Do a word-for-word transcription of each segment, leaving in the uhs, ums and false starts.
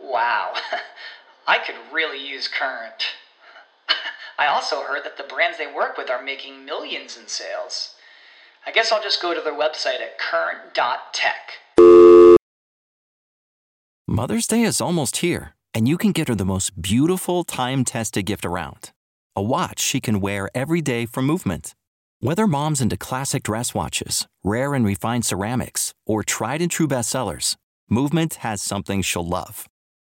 Wow. I could really use Current. I also heard that the brands they work with are making millions in sales. I guess I'll just go to their website at current dot tech. Mother's Day is almost here, and you can get her the most beautiful time-tested gift around. A watch she can wear every day from Movement. Whether mom's into classic dress watches, rare and refined ceramics, or tried-and-true bestsellers, Movement has something she'll love.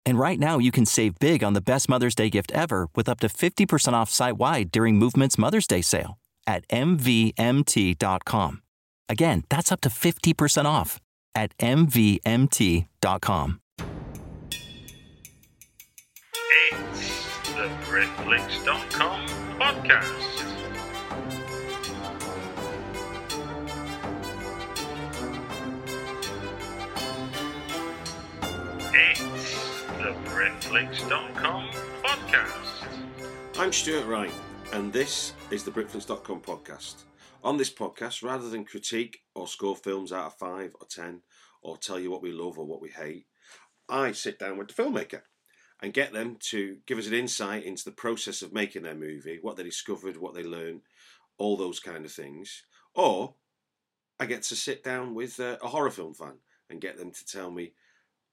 And right now, you can save big on the best Mother's Day gift ever with up to fifty percent off site-wide during Movement's Mother's Day sale at M V M T dot com. Again, that's up to fifty percent off at M V M T dot com. It's the Britflicks dot com podcast. It's the Britflicks dot com podcast. I'm Stuart Wright, and this is the Britflicks dot com podcast. On this podcast, rather than critique or score films out of five or ten, or tell you what we love or what we hate, I sit down with the filmmaker and get them to give us an insight into the process of making their movie, what they discovered, what they learned, all those kind of things. Or I get to sit down with a horror film fan and get them to tell me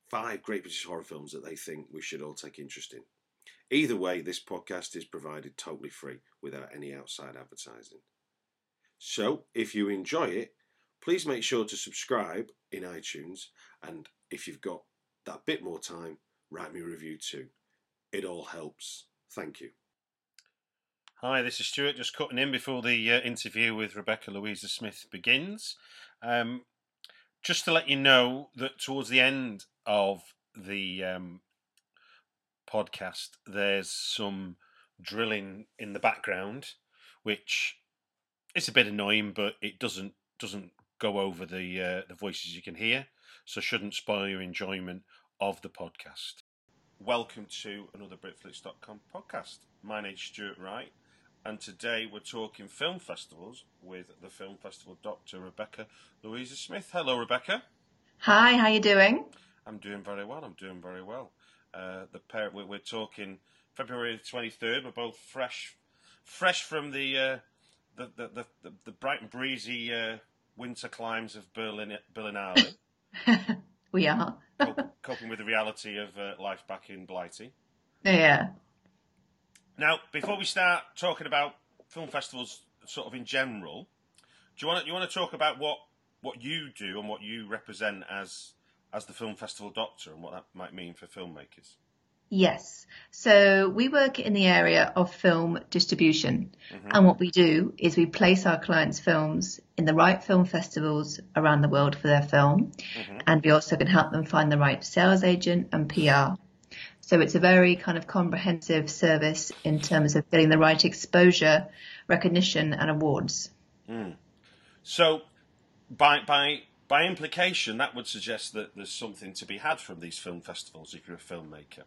five great British horror films that they think we should all take interest in. Either way, this podcast is provided totally free without any outside advertising. So, if you enjoy it, please make sure to subscribe in iTunes, and if you've got that bit more time, write me a review too. It all helps. Thank you. Hi, this is Stuart, just cutting in before the uh, interview with Rebekah Louisa Smith begins. Um, just to let you know that towards the end of the um, podcast, there's some drilling in the background, which it's a bit annoying, but it doesn't doesn't go over the uh, the voices you can hear, so shouldn't spoil your enjoyment of the podcast. Welcome to another Britflicks dot com podcast. My name's Stuart Wright, and today we're talking film festivals with the film festival doctor Rebekah Louisa Smith. Hello, Rebekah. Hi, how you doing? I'm doing very well, I'm doing very well. Uh, the pair, we're, we're talking February the twenty-third, we're both fresh fresh from the uh, the, the, the, the, the bright and breezy uh, winter climes of Berlin, Berlinale. We are. coping, coping with the reality of uh, life back in Blighty. Yeah. Now, before we start talking about film festivals sort of in general, do you want to, you want to talk about what, what you do and what you represent as... as the film festival doctor and what that might mean for filmmakers? Yes. So we work in the area of film distribution. Mm-hmm. And what we do is we place our clients' films in the right film festivals around the world for their film. Mm-hmm. And we also can help them find the right sales agent and P R. So it's a very kind of comprehensive service in terms of getting the right exposure, recognition and awards. Mm. So by by... By implication, that would suggest that there's something to be had from these film festivals if you're a filmmaker.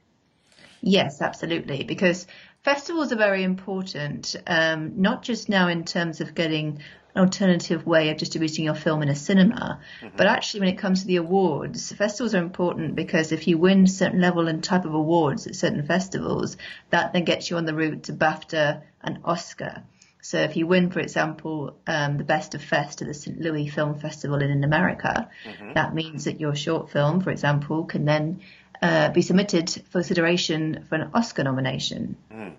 Yes, absolutely, because festivals are very important, um, not just now in terms of getting an alternative way of distributing your film in a cinema, mm-hmm. but actually when it comes to the awards, festivals are important because if you win a certain level and type of awards at certain festivals, that then gets you on the route to BAFTA and Oscar. So if you win, for example, um, the Best of Fest at the Saint Louis Film Festival in America, mm-hmm. that means that your short film, for example, can then uh, be submitted for consideration for an Oscar nomination. Mm.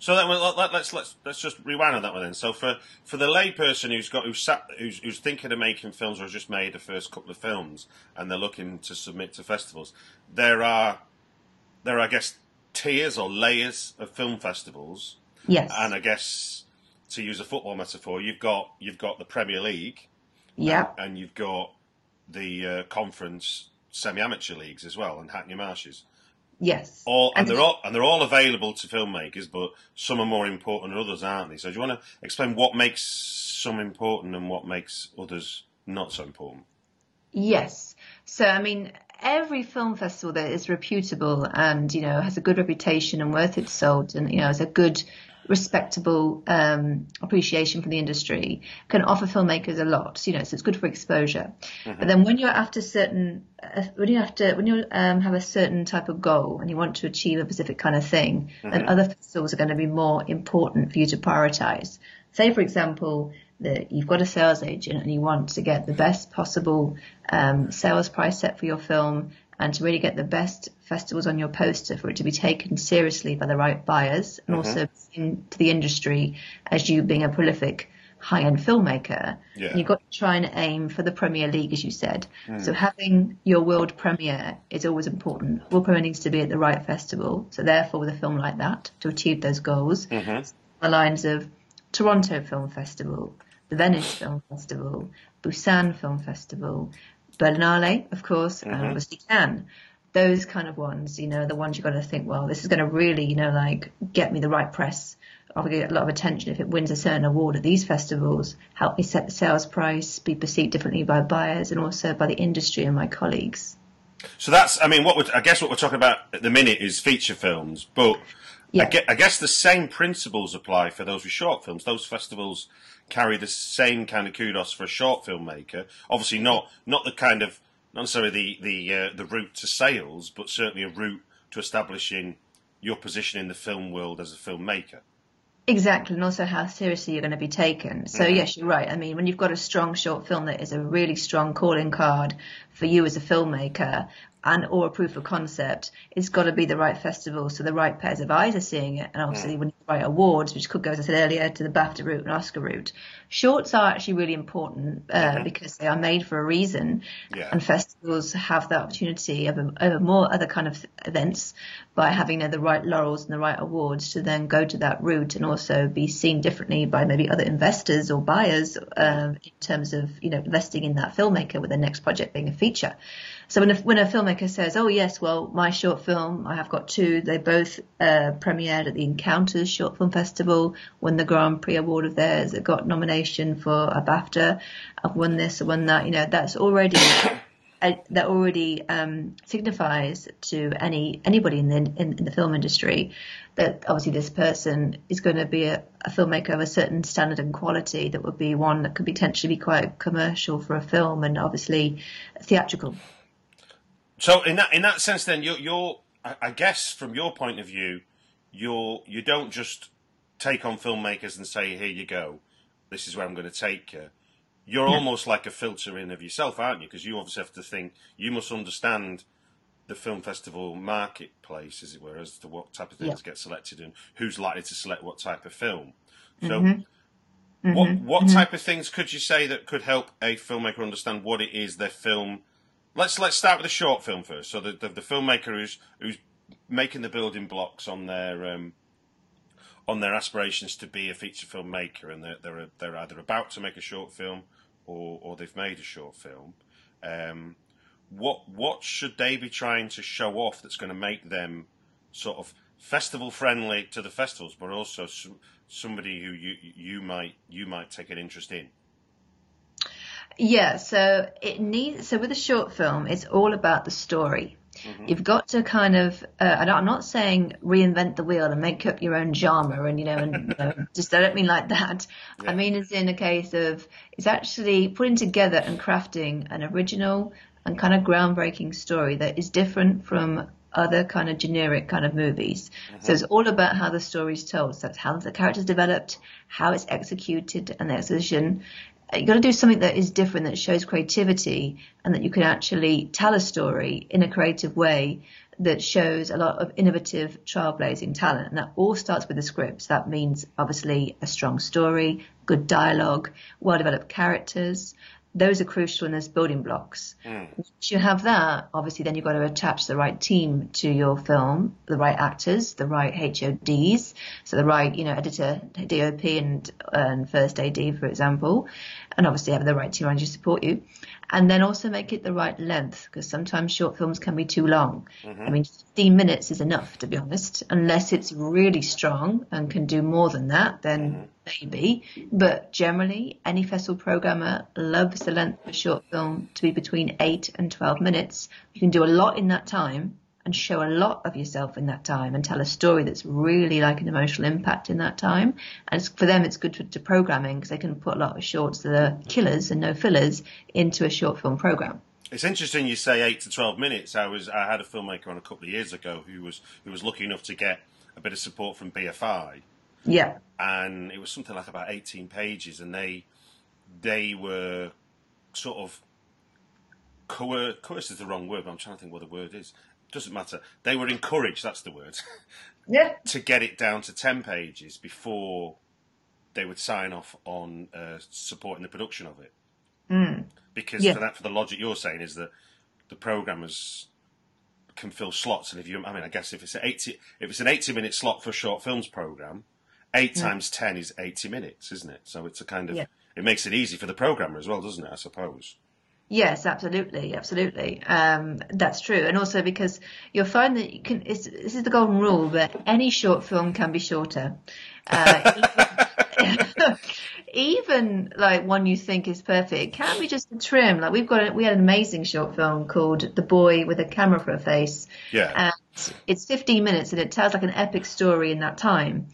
So then, well, let, let's let's let's just rewind on that one then. So for, for the layperson who's got who's, sat, who's who's thinking of making films or has just made the first couple of films and they're looking to submit to festivals, there are there are I guess tiers or layers of film festivals. Yes, and I guess, to use a football metaphor, you've got you've got the Premier League, yeah, and, and you've got the uh, conference semi-amateur leagues as well, and Hackney Marshes. Yes. All, and, and they're all and they're all available to filmmakers, but some are more important than others, aren't they? So do you want to explain what makes some important and what makes others not so important? Yes. So, I mean, every film festival that is reputable and, you know, has a good reputation and worth its salt and, you know, has a good, respectable um, appreciation for the industry can offer filmmakers a lot, you know, so it's good for exposure. Mm-hmm. But then when you're after certain, uh, when you have to, when you um, have a certain type of goal and you want to achieve a specific kind of thing, mm-hmm. then other festivals are going to be more important for you to prioritize. Say, for example, that you've got a sales agent and you want to get the best possible um, sales price set for your film and to really get the best festivals on your poster for it to be taken seriously by the right buyers and mm-hmm. also seen to the industry as you being a prolific high-end filmmaker. Yeah. And you've got to try and aim for the Premier League, as you said. Mm. So having your world premiere is always important. World premiere needs to be at the right festival. So therefore, with a film like that, to achieve those goals, mm-hmm. the lines of Toronto Film Festival, the Venice Film Festival, Busan Film Festival, Berlinale, of course, mm-hmm. and obviously Cannes. Those kind of ones, you know, the ones you've got to think, well, this is going to really, you know, like get me the right press. I'll get a lot of attention if it wins a certain award at these festivals, help me set the sales price, be perceived differently by buyers and also by the industry and my colleagues. So that's, I mean, what we're, I guess what we're talking about at the minute is feature films, but yeah. I, guess, I guess the same principles apply for those with short films. Those festivals carry the same kind of kudos for a short filmmaker. Obviously not not the kind of, not necessarily the the, uh, the route to sales, but certainly a route to establishing your position in the film world as a filmmaker. Exactly, and also how seriously you're going to be taken. So mm-hmm. yes, you're right. I mean, when you've got a strong short film that is a really strong calling card for you as a filmmaker and or a proof of concept, it's got to be the right festival so the right pairs of eyes are seeing it. And obviously mm. when you write awards, which could go, as I said earlier, to the BAFTA route and Oscar route, shorts are actually really important uh, mm-hmm. because they are made for a reason. Yeah. And festivals have that opportunity over, over more other kind of events by having, you know, the right laurels and the right awards to then go to that route and also be seen differently by maybe other investors or buyers um, in terms of, you know, investing in that filmmaker with the next project being a feature. So when a, when a filmmaker says, oh, yes, well, my short film, I have got two. They both uh, premiered at the Encounters Short Film Festival, won the Grand Prix award of theirs. It got nomination for a BAFTA. I've won this, I won that. You know, that's already uh, that already um, signifies to any anybody in the, in, in the film industry that obviously this person is going to be a, a filmmaker of a certain standard and quality that would be one that could potentially be quite commercial for a film and obviously theatrical. So in that in that sense, then you're, you're I guess from your point of view, you're you don't just take on filmmakers and say, here you go, this is where I'm going to take you. You're yeah. almost like a filter in of yourself, aren't you? Because you obviously have to think, you must understand the film festival marketplace, as it were, as to what type of things yeah. get selected and who's likely to select what type of film. So mm-hmm. what mm-hmm. what mm-hmm. type of things could you say that could help a filmmaker understand what it is their film? Let's let's start with the short film first. So the the, the filmmaker who's who's making the building blocks on their um, on their aspirations to be a feature filmmaker, and they're they're, they're either about to make a short film or, or they've made a short film. Um, what what should they be trying to show off that's going to make them sort of festival friendly to the festivals, but also some, somebody who you you might you might take an interest in? Yeah, so it needs. So with a short film, it's all about the story. Mm-hmm. You've got to kind of. Uh, I don't, I'm not saying reinvent the wheel and make up your own genre, and you know, and you know, just I don't mean like that. Yeah. I mean as in a case of it's actually putting together and crafting an original and kind of groundbreaking story that is different from other kind of generic kind of movies. Mm-hmm. So it's all about how the story's told. So it's how the character's developed, how it's executed, and the execution. You've got to do something that is different, that shows creativity and that you can actually tell a story in a creative way that shows a lot of innovative, trailblazing talent. And that all starts with the scripts. That means, obviously, a strong story, good dialogue, well-developed characters. Those are crucial and those building blocks. Mm. Once you have that, obviously, then you've got to attach the right team to your film, the right actors, the right H O Ds, so the right, you know, editor, D O P and, and first A D, for example. and obviously have the right to your own to support you. And then also make it the right length, because sometimes short films can be too long. Mm-hmm. I mean, fifteen minutes is enough, to be honest, unless it's really strong and can do more than that, then mm-hmm. maybe. But generally, any festival programmer loves the length of a short film to be between eight and twelve minutes. You can do a lot in that time and show a lot of yourself in that time and tell a story that's really like an emotional impact in that time. And it's, for them, it's good to, to programming, because they can put a lot of shorts that are killers and no fillers into a short film program. It's interesting you say eight to twelve minutes. I was I had a filmmaker on a couple of years ago who was who was lucky enough to get a bit of support from B F I. Yeah. And it was something like about eighteen pages, and they they were sort of coer- coerced is the wrong word, but I'm trying to think what the word is. Doesn't matter. They were encouraged, that's the word, yeah. to get it down to ten pages before they would sign off on uh, supporting the production of it. Mm. Because yeah. for that, for the logic you're saying is that the programmers can fill slots, and if you, I mean, I guess if it's an eighty, if it's an eighty-minute slot for a short films program, eight mm. times ten is eighty minutes, isn't it? So it's a kind of yeah. it makes it easy for the programmer as well, doesn't it? I suppose. Yes, absolutely, absolutely. Um, that's true. And also because you'll find that you can, it's, this is the golden rule, that any short film can be shorter. Uh, even, even like one you think is perfect can be just a trim. Like we've got, we had an amazing short film called The Boy with a Camera for a Face. Yeah. And it's fifteen minutes and it tells like an epic story in that time.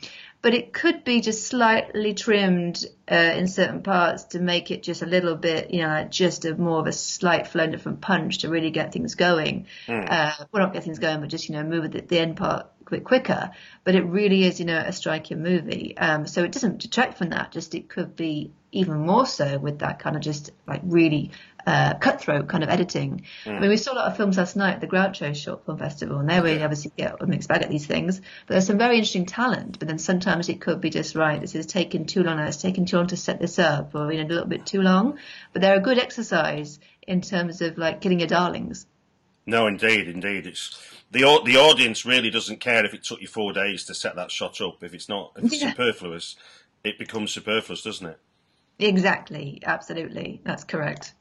But it could be just slightly trimmed uh, in certain parts to make it just a little bit, you know, like just a more of a slight flow and different punch to really get things going. Mm. Uh, well, not get things going, but just, you know, move at the, the end part a bit quicker. But it really is, you know, a striking movie. Um, so it doesn't detract from that. Just it could be even more so with that kind of just like really uh, cutthroat kind of editing. Mm. I mean, we saw a lot of films last night at the Groucho Short Film Festival, and there we yeah. obviously get a mixed bag at these things. But there's some very interesting talent. But then sometimes it could be just right. This is taking too long. It's taking too long to set this up, or you know, a little bit too long. But they're a good exercise in terms of like killing your darlings. No, indeed, indeed. It's the the audience really doesn't care if it took you four days to set that shot up. If it's not if it's yeah. superfluous, it becomes superfluous, doesn't it? Exactly, absolutely, that's correct.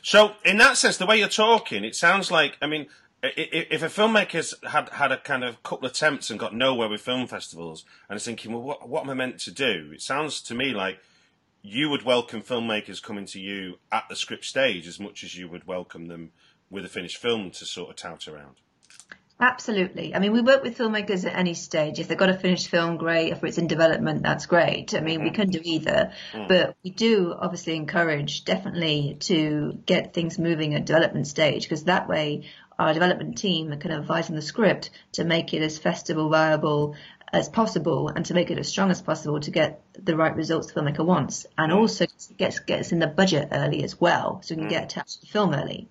So, in that sense, the way you're talking, it sounds like, I mean, if a filmmaker's had, had a kind of couple of attempts and got nowhere with film festivals, and is thinking, well, what, what am I meant to do? It sounds to me like you would welcome filmmakers coming to you at the script stage as much as you would welcome them with a finished film to sort of tout around. Absolutely. I mean, we work with filmmakers at any stage. If they've got a finished film, great. If it's in development, that's great. I mean, we can do either. But we do obviously encourage definitely to get things moving at development stage, because that way our development team are kind of advising the script to make it as festival viable as possible and to make it as strong as possible to get the right results the filmmaker wants, and also gets gets in the budget early as well, so we can get attached to the film early.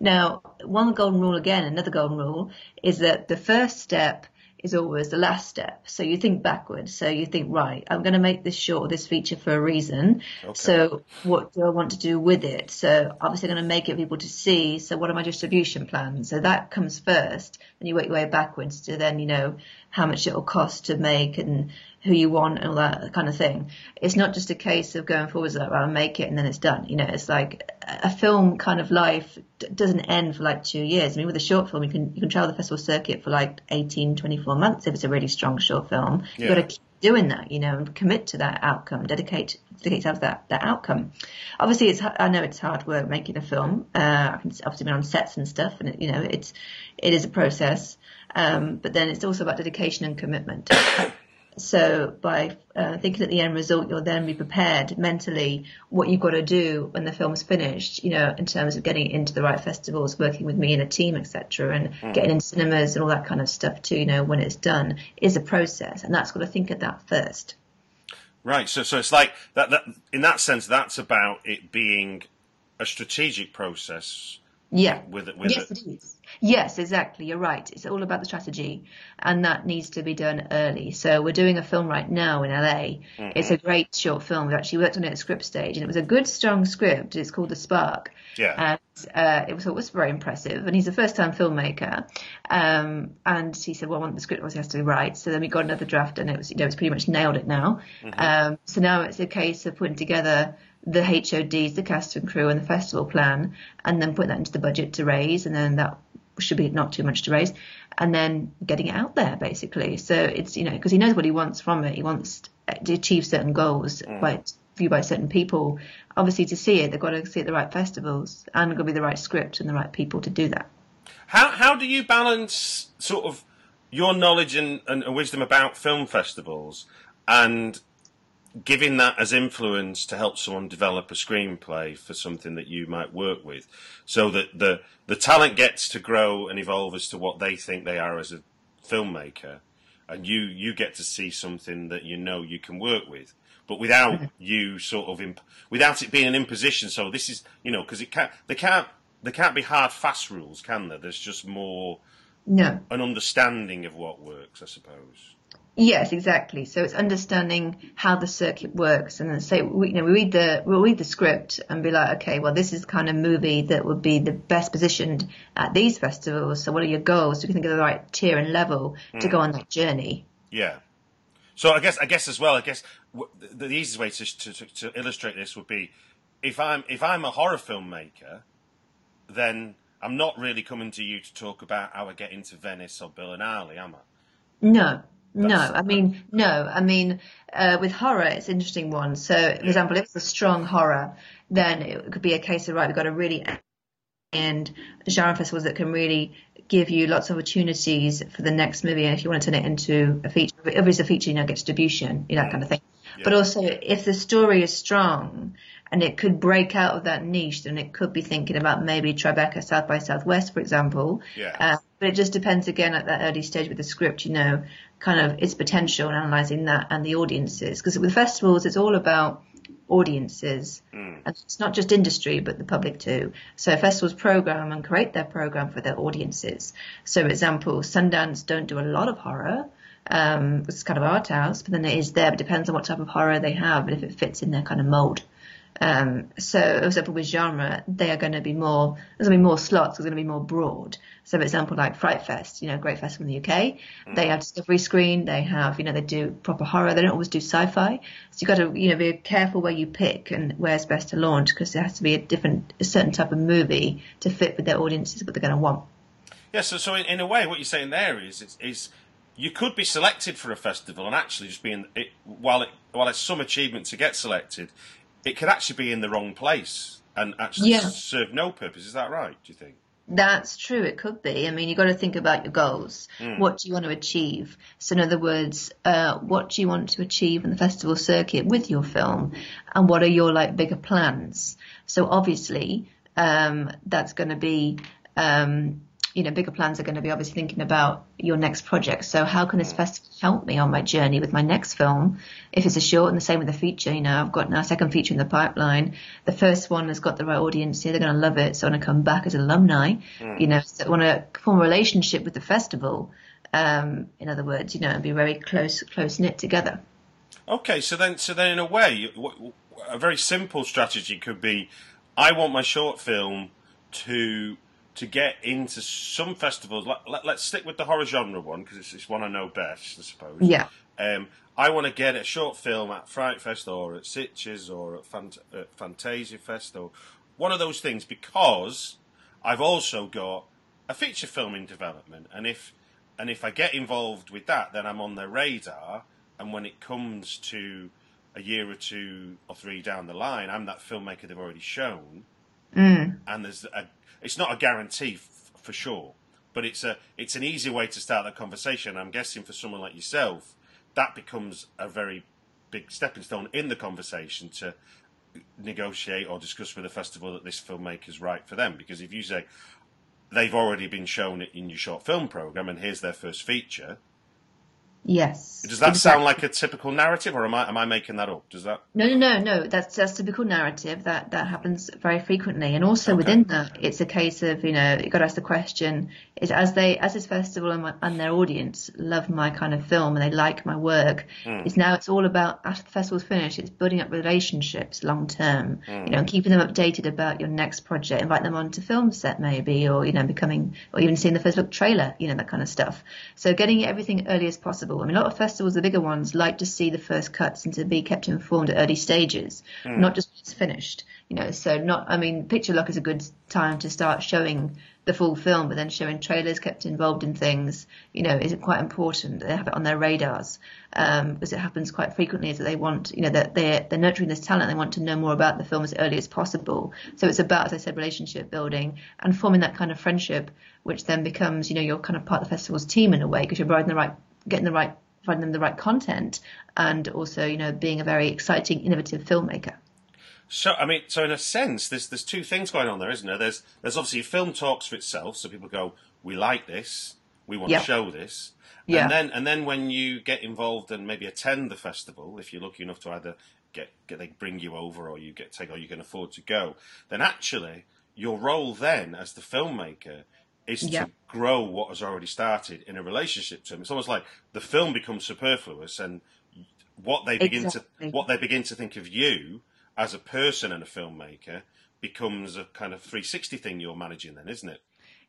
Now, one golden rule again, another golden rule, is that the first step is always the last step. So you think backwards. So you think, right, I'm going to make this short, this feature for a reason. Okay. So what do I want to do with it? So obviously I'm going to make it for people to see. So what are my distribution plans? So that comes first. And you work your way backwards to then, you know, how much it will cost to make and who you want and all that kind of thing. It's not just a case of going forwards like, well, I'll make it and then it's done. You know, it's like a film kind of life d- doesn't end for like two years. I mean, with a short film, you can you can travel the festival circuit for like eighteen, twenty-four months if it's a really strong short film. Yeah. You've got to keep doing that, you know, and commit to that outcome, dedicate dedicate yourself to that, that outcome. Obviously, it's I know it's hard work making a film. Uh, I've obviously been on sets and stuff, and, it, you know, it's it is a process. Um, but then it's also about dedication and commitment. So by uh, thinking at the end result, you'll then be prepared mentally what you've got to do when the film's finished, you know, in terms of getting into the right festivals, working with me and a team, et cetera, and mm. getting in cinemas and all that kind of stuff too, you know, when it's done is a process. And that's got to think of that first. Right. So so it's like that, that in that sense, that's about it being a strategic process. Yeah. With it, with yes, it. it is. Yes, exactly. You're right. It's all about the strategy, and that needs to be done early. So we're doing a film right now in L A. Mm-hmm. It's a great short film. We actually worked on it at script stage, and it was a good, strong script. It's called The Spark. Yeah. Um, Uh, it was, it was very impressive, and he's a first-time filmmaker. Um, and he said, "Well, I want the script was he has to write." So then we got another draft, and it was, you know, it's pretty much nailed it now. Mm-hmm. Um, so now it's a case of putting together the H O Ds, the cast and crew, and the festival plan, and then putting that into the budget to raise, and then that should be not too much to raise, and then getting it out there basically. So it's, you know, because he knows what he wants from it. He wants to achieve certain goals, mm. but. Viewed by certain people. Obviously, to see it, they've got to see it at the right festivals, and got to be the right script and the right people to do that. How how do you balance sort of your knowledge and, and wisdom about film festivals and giving that as influence to help someone develop a screenplay for something that you might work with, so that the the talent gets to grow and evolve as to what they think they are as a filmmaker, and you you get to see something that you know you can work with? But without you sort of, imp- without it being an imposition. So this is, you know, because it can't, they can't, there can't be hard, fast rules, can there? There's just more, no, an understanding of what works, I suppose. Yes, exactly. So it's understanding how the circuit works, and then say, we, you know, we read the, we'll read the script and be like, okay, well, this is the kind of movie that would be the best positioned at these festivals. So what are your goals? So you can think of the right tier and level mm. to go on that journey. Yeah. So I guess, I guess as well, I guess the easiest way to, to to illustrate this would be, if I'm if I'm a horror filmmaker, then I'm not really coming to you to talk about how I get into Venice or Berlinale, am I? No, That's, no. I mean, no. I mean, uh, with horror, it's an interesting one. So, for yeah. example, if it's a strong horror, then it could be a case of, right, we've got to really end genre festivals that can really give you lots of opportunities for the next movie, and if you want to turn it into a feature, if it's a feature, you know, gets distribution, you know, that kind of thing. Yeah. But also, if the story is strong and it could break out of that niche, then it could be thinking about maybe Tribeca, South by Southwest, for example. Yeah. Uh, but it just depends again at that early stage with the script, you know, kind of its potential and analysing that and the audiences, because with festivals, it's all about audiences, mm. and it's not just industry but the public too. So festivals program and create their program for their audiences. So for example, Sundance don't do a lot of horror, um it's kind of art house, but then it is there, but it depends on what type of horror they have and if it fits in their kind of mold. Um so for example, with genre, they are going to be more, there's going to be more slots, there's going to be more broad. So for example, like Fright Fest, you know, great festival in the U K, mm. they have Discovery Screen, they have, you know, they do proper horror, they don't always do sci-fi. So you've got to, you know, be careful where you pick and where's best to launch, because there has to be a different, a certain type of movie to fit with their audiences, what they're going to want. Yeah, so, so in, in a way, what you're saying there is, is, is you could be selected for a festival and actually just being, it, while it while it's some achievement to get selected, it could actually be in the wrong place and actually yeah. serve no purpose. Is that right, do you think? That's true. It could be. I mean, you've got to think about your goals. Mm. What do you want to achieve? So in other words, uh, what do you want to achieve in the festival circuit with your film? And what are your, like, bigger plans? So obviously, um, that's going to be... Um, you know, bigger plans are going to be obviously thinking about your next project. So how can this festival help me on my journey with my next film? If it's a short, and the same with the feature, you know, I've got now a second feature in the pipeline. The first one has got the right audience here. They're going to love it. So I want to come back as an alumni, mm. you know, so I want to form a relationship with the festival. Um, in other words, you know, and be very close, close knit together. Okay. So then, so then in a way, a very simple strategy could be, I want my short film to, to get into some festivals. Let, let, let's stick with the horror genre one, because it's, it's one I know best, I suppose. Yeah. Um, I want to get a short film at Fright Fest or at Sitges or at, Fant- at Fantasia Fest or one of those things, because I've also got a feature film in development, and if and if I get involved with that, then I'm on their radar, and when it comes to a year or two or three down the line, I'm that filmmaker they've already shown. Mm. And there's a, it's not a guarantee f- for sure, but it's a it's an easy way to start that conversation. I'm guessing for someone like yourself, that becomes a very big stepping stone in the conversation to negotiate or discuss with the festival that this filmmaker's right for them. Because if you say they've already been shown it in your short film program and here's their first feature, Yes. Does that exactly. sound like a typical narrative, or am I am I making that up? Does that? No, no, no, no. That's that's typical narrative. That that happens very frequently, and also okay. within that, it's a case of, you know, you got to ask the question: is as they as this festival and, my, and their audience love my kind of film and they like my work, mm. it's now it's all about after the festival's finished, it's building up relationships long term, mm. you know, and keeping them updated about your next project, invite them onto film set maybe, or you know, becoming or even seeing the first look trailer, you know, that kind of stuff. So getting everything early as possible. I mean, a lot of festivals, the bigger ones, like to see the first cuts and to be kept informed at early stages, mm. not just when it's finished. You know, so not. I mean, Picture Lock is a good time to start showing the full film, but then showing trailers, kept involved in things. You know, is it quite important? They have it on their radars um, because it happens quite frequently. Is that they want, you know, that they're they're nurturing this talent. They want to know more about the film as early as possible. So it's about, as I said, relationship building and forming that kind of friendship, which then becomes, you know, you're kind of part of the festival's team in a way because you're providing the right. getting the right, providing them the right content, and also, you know, being a very exciting, innovative filmmaker. So, I mean, so in a sense, there's there's two things going on there, isn't there? There's there's obviously film talks for itself, so people go, we like this, we want yep. to show this, and yeah. then and then when you get involved and maybe attend the festival, if you're lucky enough to either get, get they bring you over or you get take or you can afford to go, then actually your role then as the filmmaker is yeah. to grow what has already started in a relationship to them. It's almost like the film becomes superfluous, and what they begin exactly. to what they begin to think of you as a person and a filmmaker becomes a kind of three sixty thing you're managing then, isn't it?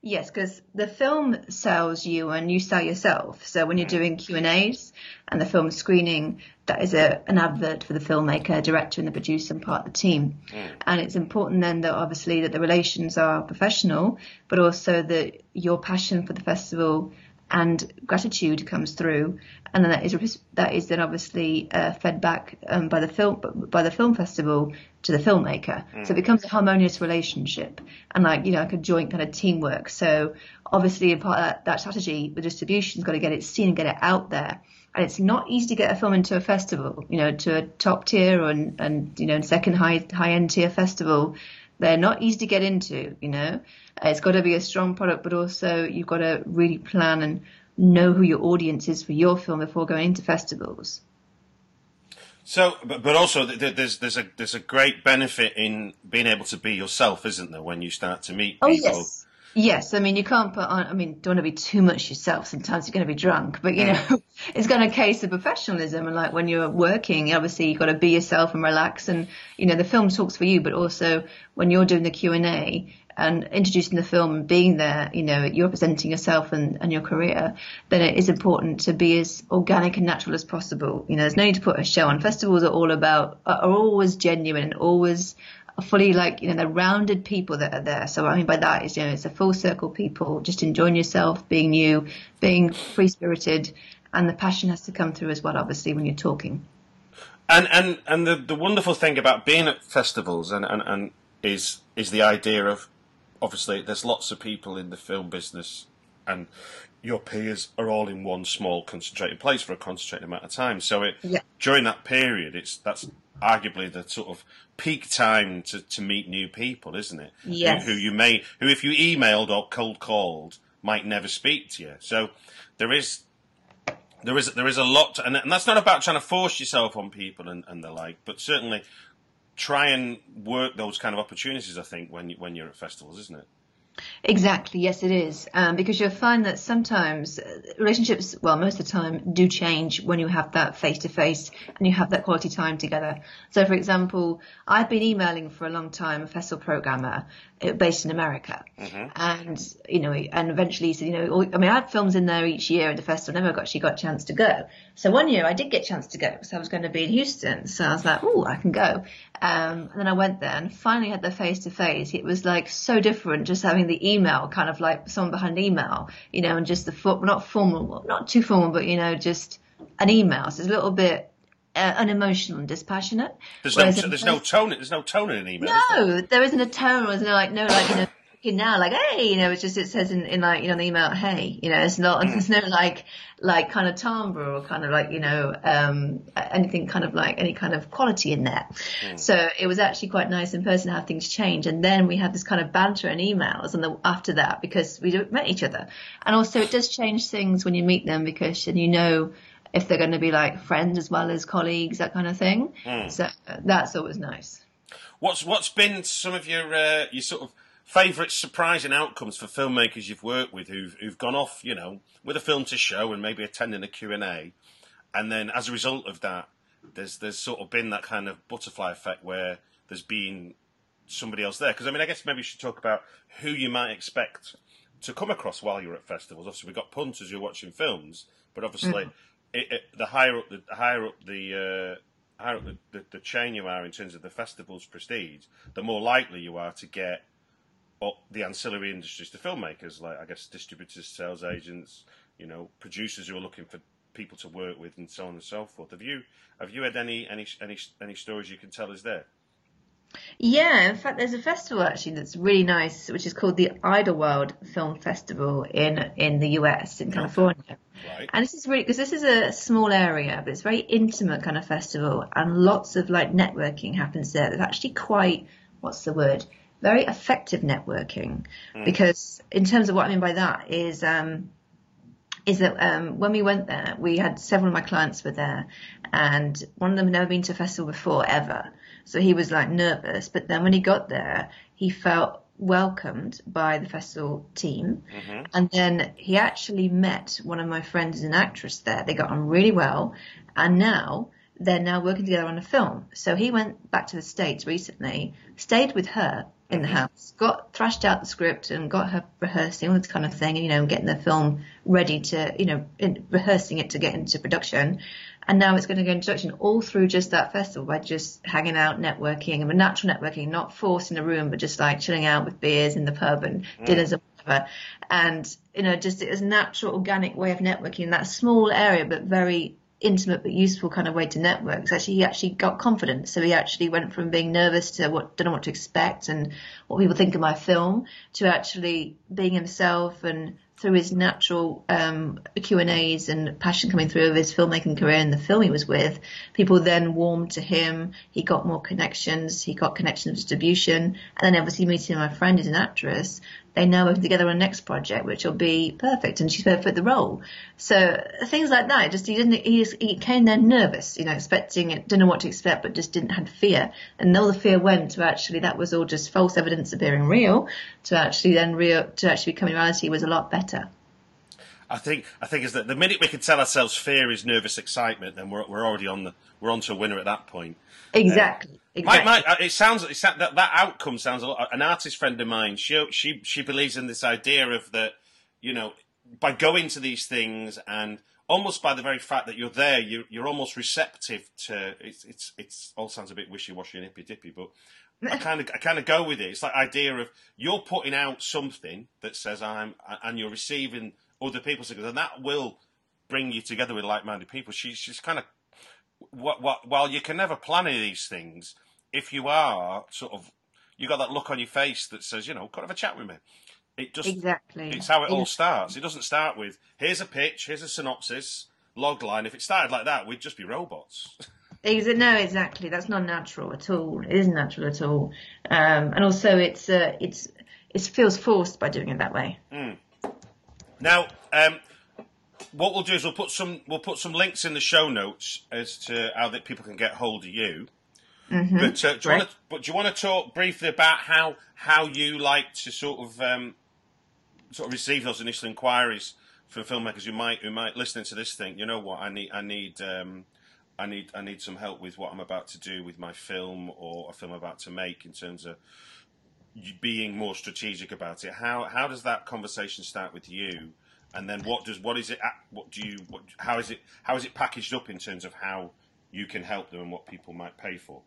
Yes, because the film sells you and you sell yourself. So when you're doing Q and A's and the film screening, that is a, an advert for the filmmaker, director and the producer and part of the team. Mm. And it's important then that obviously that the relations are professional, but also that your passion for the festival and gratitude comes through, and then that is that is then obviously uh, fed back um, by the film by the film festival to the filmmaker. Mm. So it becomes a harmonious relationship and like you know like a joint kind of teamwork. So obviously a part of that, that strategy with distribution's got to get it seen and get it out there. And it's not easy to get a film into a festival, you know, to a top tier and and you know second high high end tier festival. They're not easy to get into, you know. It's got to be a strong product, but also you've got to really plan and know who your audience is for your film before going into festivals. So, but, but also there's there's a there's a great benefit in being able to be yourself, isn't there? When you start to meet people. Oh, yes. Yes, I mean, you can't put on, I mean, don't want to be too much yourself. Sometimes you're going to be drunk, but, you know, it's kind of a case of professionalism. And like when you're working, obviously, you've got to be yourself and relax. And, you know, the film talks for you, but also when you're doing the Q and A and introducing the film and being there, you know, you're presenting yourself and, and your career, then it is important to be as organic and natural as possible. You know, there's no need to put a show on. Festivals are all about, are always genuine and always fully like, you know, the rounded people that are there. So what I mean by that is, you know, it's a full circle people, just enjoying yourself, being you, being free-spirited, and the passion has to come through as well, obviously, when you're talking. And and, and the, the wonderful thing about being at festivals and, and, and is is the idea of, obviously, there's lots of people in the film business and your peers are all in one small concentrated place for a concentrated amount of time. So it, yeah. during that period, it's that's arguably the sort of peak time to, to meet new people, isn't it? Yes. Who, who you may, who if you emailed or cold called might never speak to you. So there is, there is, there is a lot, to, and, and that's not about trying to force yourself on people and, and the like, but certainly try and work those kind of opportunities, I think, when you, when you're at festivals, isn't it? Exactly. Yes, it is. Um, because you'll find that sometimes relationships, well, most of the time do change when you have that face to face and you have that quality time together. So, for example, I've been emailing for a long time a festival programmer based in America. Mm-hmm. And, you know, and eventually, so, you know, I mean, I had films in there each year at the festival, never actually got a chance to go. So one year I did get a chance to go. So I was going to be in Houston. So I was like, oh, I can go. Um, and then I went there and finally had the face to face. It was like so different just having the email, kind of like someone behind the email, you know, and just the fo- not formal, not too formal, but, you know, just an email. So it's a little bit uh, unemotional and dispassionate. There's no, there's no tone. There's no tone in an email. No, there? there isn't a tone. There's no like, no, like, you know, now, like, hey, you know, it's just, it says in, in like, you know, the email, hey, you know, it's not, there's no like, like kind of timbre or kind of like, you know, um, anything kind of like, any kind of quality in there. Mm. So it was actually quite nice in person how things change. And then we had this kind of banter and emails and the, after that, because we met each other. And also it does change things when you meet them because, and you know, if they're going to be like friends as well as colleagues, that kind of thing. Mm. So that's always nice. What's What's been some of your uh, your sort of favourite surprising outcomes for filmmakers you've worked with who've who've gone off, you know, with a film to show and maybe attending a Q and A, and then as a result of that, there's there's sort of been that kind of butterfly effect where there's been somebody else there? Because I mean, I guess maybe you should talk about who you might expect to come across while you're at festivals. Obviously, we've got punters who are watching films, but obviously, mm. it, it, the higher up the, the higher up the uh, higher up the, the, the chain you are in terms of the festival's prestige, the more likely you are to get up the ancillary industries to filmmakers, like I guess distributors, sales agents, you know, producers who are looking for people to work with, and so on and so forth. Have you have you had any any any any stories you can tell us there? Yeah, in fact, there's a festival actually that's really nice, which is called the Idlewild Film Festival in in the U S, in California. Right. And this is really, because this is a small area, but it's a very intimate kind of festival, and lots of like networking happens there. There's actually quite, what's the word, very effective networking, mm. because in terms of what I mean by that is um, is that um, when we went there, we had several of my clients were there, and one of them had never been to a festival before ever. So he was like nervous, but then when he got there, he felt welcomed by the festival team. Mm-hmm. And then he actually met one of my friends, an actress there. They got on really well. And now they're now working together on a film. So he went back to the States recently, stayed with her in the house, got thrashed out the script and got her rehearsing, all this kind of thing, you know, getting the film ready to, you know, in, rehearsing it to get into production. And now it's going to go into production all through just that festival by just hanging out, networking, and natural networking, not forced in a room, but just like chilling out with beers in the pub and mm. dinners and whatever. And, you know, just it was a natural, organic way of networking in that small area, but very intimate but useful kind of way to network. Because actually he actually got confidence, so he actually went from being nervous to what don't know what to expect and what people think of my film to actually being himself, and through his natural um Q and A's and passion coming through of his filmmaking career and the film he was with, people then warmed to him. He got more connections, he got connections of distribution, and then obviously meeting my friend who's an actress, they now work together on the next project, which will be perfect, and she's perfect for the role. So things like that. Just he didn't. He, just, he came there nervous, you know, expecting it, didn't know what to expect, but just didn't have fear. And all the fear went to actually that was all just false evidence appearing real. To actually then real to actually becoming reality was a lot better. I think I think is that the minute we can tell ourselves fear is nervous excitement, then we're we're already on the we're onto a winner at that point. Exactly. Uh, Exactly. My, my, it sounds it sound, that that outcome sounds a lot. An artist friend of mine, she she she believes in this idea of that, you know, by going to these things and almost by the very fact that you're there, you you're almost receptive to. It's it's it's all sounds a bit wishy washy and hippy dippy, but I kind of I kind of go with it. It's like idea of you're putting out something that says I'm, and you're receiving other people's things, and that will bring you together with like minded people. She, she's kind of what what while you can never plan any of these things. If you are sort of, you got that look on your face that says, you know, come have a chat with me. It just exactly. It's how it all starts. It doesn't start with here's a pitch, here's a synopsis, log line. If it started like that, we'd just be robots. Is it? No, exactly. That's not natural at all. It isn't natural at all. Um, and also, it's uh, it's it feels forced by doing it that way. Mm. Now. Um, What we'll do is we'll put some we'll put some links in the show notes as to how that people can get hold of you. Mm-hmm. But, uh, do you right. want to, but do you want to talk briefly about how how you like to sort of um, sort of receive those initial inquiries from filmmakers who might who might listening to this think, you know what, I need I need um, I need I need some help with what I'm about to do with my film or a film I'm about to make in terms of being more strategic about it. How how does that conversation start with you? And then, what does what is it? What do you? What, how is it? How is it packaged up in terms of how you can help them and what people might pay for?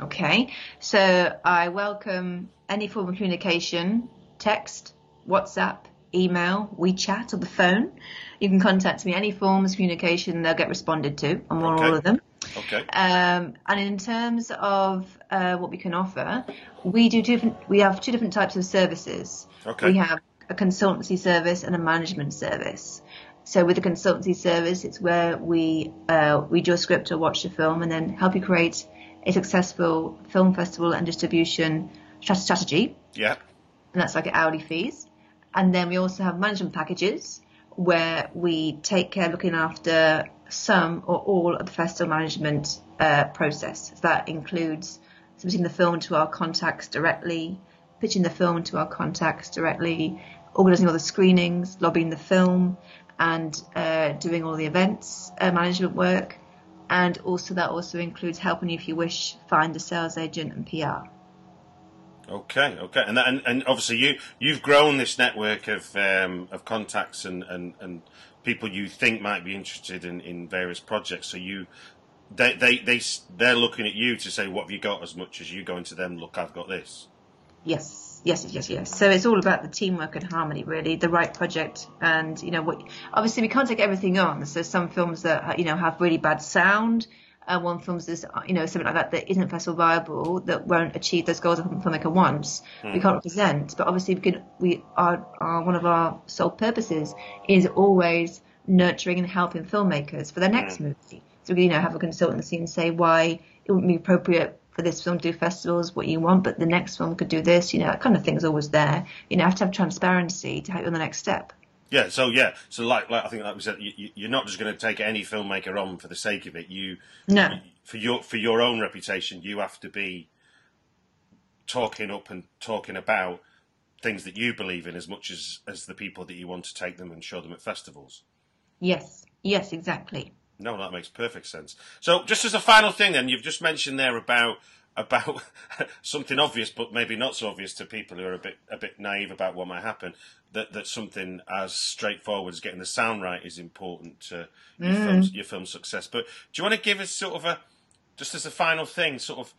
Okay, so I welcome any form of communication: text, WhatsApp, email, WeChat, or the phone. You can contact me any forms of communication; they'll get responded to. I'm on okay. all of them. Okay. Um, and in terms of uh, what we can offer, we do different. We have two different types of services. Okay. We have a consultancy service and a management service. So with the consultancy service, it's where we uh, read your script or watch the film and then help you create a successful film festival and distribution strategy. Yeah. And that's like hourly fees. And then we also have management packages where we take care looking after some or all of the festival management uh, process. So that includes submitting the film to our contacts directly, pitching the film to our contacts directly, organising all the screenings, lobbying the film, and uh, doing all the events uh, management work. And also that also includes helping you, if you wish, find a sales agent and P R. Okay, okay, and that, and, and obviously you you've grown this network of um, of contacts and, and, and people you think might be interested in, in various projects. So you they they they they're looking at you to say, what have you got, as much as you going to them, look, I've got this. Yes, yes, yes, yes. So it's all about the teamwork and harmony, really, the right project, and you know what. Obviously, we can't take everything on. So some films that you know have really bad sound. Uh, one films is, you know, something like that that isn't festival viable, that won't achieve those goals that the filmmaker wants. Mm. We can't represent, but obviously we can. We are, are one of our sole purposes is always nurturing and helping filmmakers for their next mm. movie. So we, you know, have a consultancy and say why it wouldn't be appropriate for this film to do festivals, what you want, but the next film could do this. You know, that kind of thing is always there. You know, have to have transparency to help you on the next step. Yeah, so yeah, so like, like I think like we said, you, you're not just going to take any filmmaker on for the sake of it. You, no. you for your for your own reputation, you have to be talking up and talking about things that you believe in as much as, as the people that you want to take them and show them at festivals. Yes, yes, exactly. No, that makes perfect sense. So just as a final thing, then, you've just mentioned there about. about something obvious, but maybe not so obvious to people who are a bit a bit naive about what might happen, that, that something as straightforward as getting the sound right is important to your, mm. film's, your film's success. But do you want to give us sort of a, just as a final thing, sort of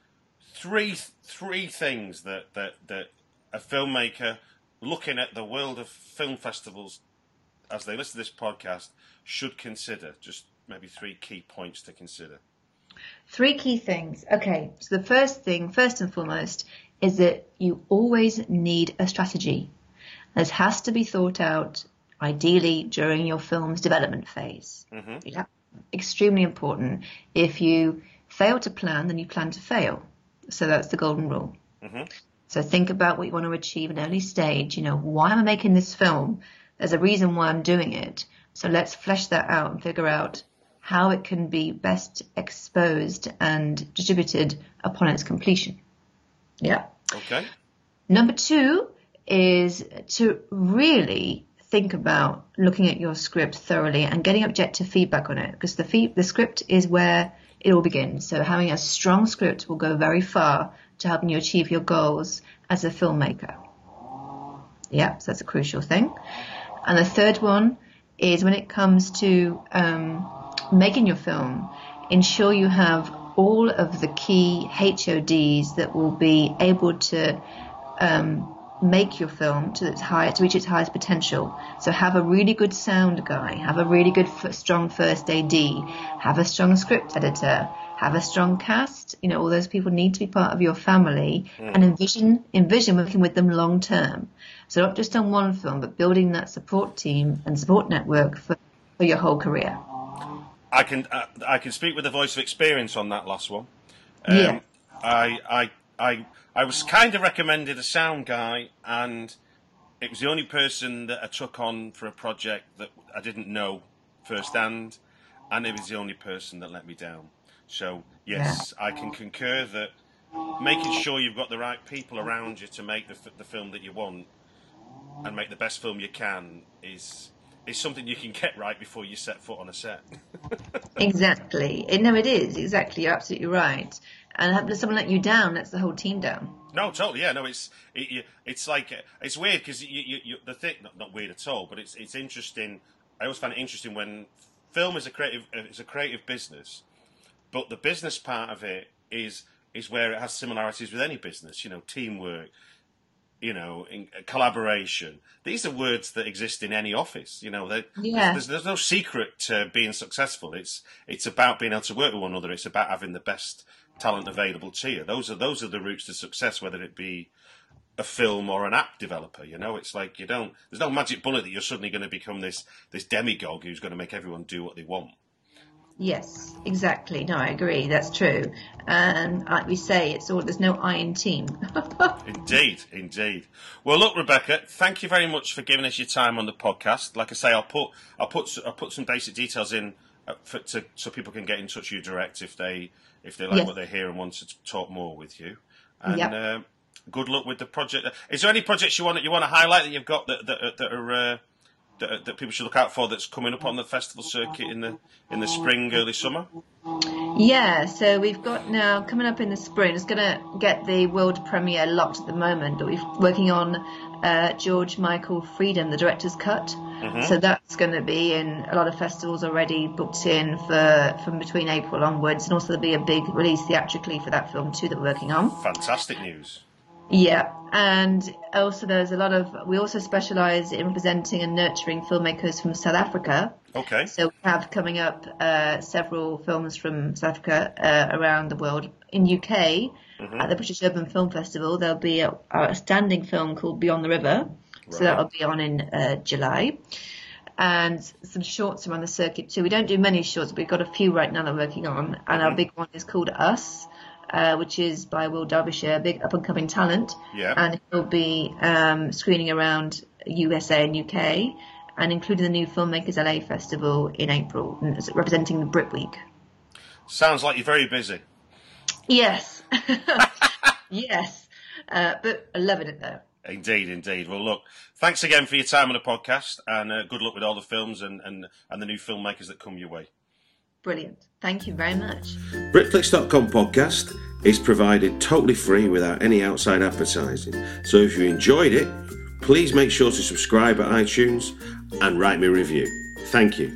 three three things that, that, that a filmmaker looking at the world of film festivals as they listen to this podcast should consider? Just maybe three key points to consider. Three key things. Okay, so the first thing, first and foremost, is that you always need a strategy. This has to be thought out, ideally, during your film's development phase. Mm-hmm. Yeah, extremely important. If you fail to plan, then you plan to fail. So that's the golden rule. Mm-hmm. So think about what you want to achieve in an early stage. You know, why am I making this film? There's a reason why I'm doing it. So let's flesh that out and figure out how it can be best exposed and distributed upon its completion. Yeah. Okay. Number two is to really think about looking at your script thoroughly and getting objective feedback on it, because the fee- the script is where it all begins. So having a strong script will go very far to helping you achieve your goals as a filmmaker. Yeah, so that's a crucial thing. And the third one is when it comes to... Um, making your film, ensure you have all of the key H O Ds that will be able to um, make your film to its high, to reach its highest potential. So have a really good sound guy, have a really good f- strong first A D, have a strong script editor, have a strong cast. You know, all those people need to be part of your family, mm. and envision envision working with them long term. So not just on one film, but building that support team and support network for, for your whole career. I can I, I can speak with a voice of experience on that last one. Um, yeah. I I I I was kind of recommended a sound guy, and it was the only person that I took on for a project that I didn't know firsthand, and it was the only person that let me down. So yes, yeah. I can concur that making sure you've got the right people around you to make the the film that you want and make the best film you can is. It's something you can get right before you set foot on a set. Exactly. No, it is. Exactly. You're absolutely right. And if someone let you down, lets the whole team down. No, totally. Yeah, no, it's it, it's like, it's weird because you, you, you, the thing, not, not weird at all, but it's it's interesting. I always find it interesting when film is a creative, it's a creative business, but the business part of it is is where it has similarities with any business, you know, teamwork, you know, in collaboration. These are words that exist in any office. You know, yeah. there's, there's no secret to being successful. It's it's about being able to work with one another. It's about having the best talent available to you. Those are those are the routes to success, whether it be a film or an app developer. You know, it's like you don't. There's no magic bullet that you're suddenly going to become this this demagogue who's going to make everyone do what they want. Yes, exactly. No, I agree. That's true. And like we say, it's all there's no I in team. Indeed, indeed. Well, look, Rebekah, thank you very much for giving us your time on the podcast. Like I say, I'll put I'll put I'll put some basic details in for, to, so people can get in touch with you direct if they if they like yes. what they hear and want to talk more with you. And yep. uh, good luck with the project. Is there any projects you want that you want to highlight that you've got that that, that are uh, that, that people should look out for that's coming up on the festival circuit in the in the spring, early summer? Yeah, so we've got now coming up in the spring. It's going to get the world premiere locked at the moment, but we're working on uh, George Michael Freedom, the director's cut. Mm-hmm. So that's going to be in a lot of festivals already booked in for from between April onwards, and also there'll be a big release theatrically for that film too that we're working on. Fantastic news. Yeah, and also there's a lot of, we also specialise in representing and nurturing filmmakers from South Africa. Okay. So we have coming up uh, several films from South Africa uh, around the world. In U K, mm-hmm. at the British Urban Film Festival, there'll be a, a standing film called Beyond the River. Right. So that'll be on in uh, July. And some shorts are on the circuit too. We don't do many shorts, but we've got a few right now that we're working on. And mm-hmm. our big one is called Us. Uh, which is by Will Derbyshire, a big up-and-coming talent. Yeah. And he'll be um, screening around U S A and U K, and including the New Filmmakers L A Festival in April, representing the Brit Week. Sounds like you're very busy. Yes. Yes. Uh, but I love it, though. Indeed, indeed. Well, look, thanks again for your time on the podcast, and uh, good luck with all the films and, and, and the new filmmakers that come your way. Brilliant. Thank you very much. Britflicks dot com podcast is provided totally free without any outside advertising. So if you enjoyed it, please make sure to subscribe at iTunes and write me a review. Thank you.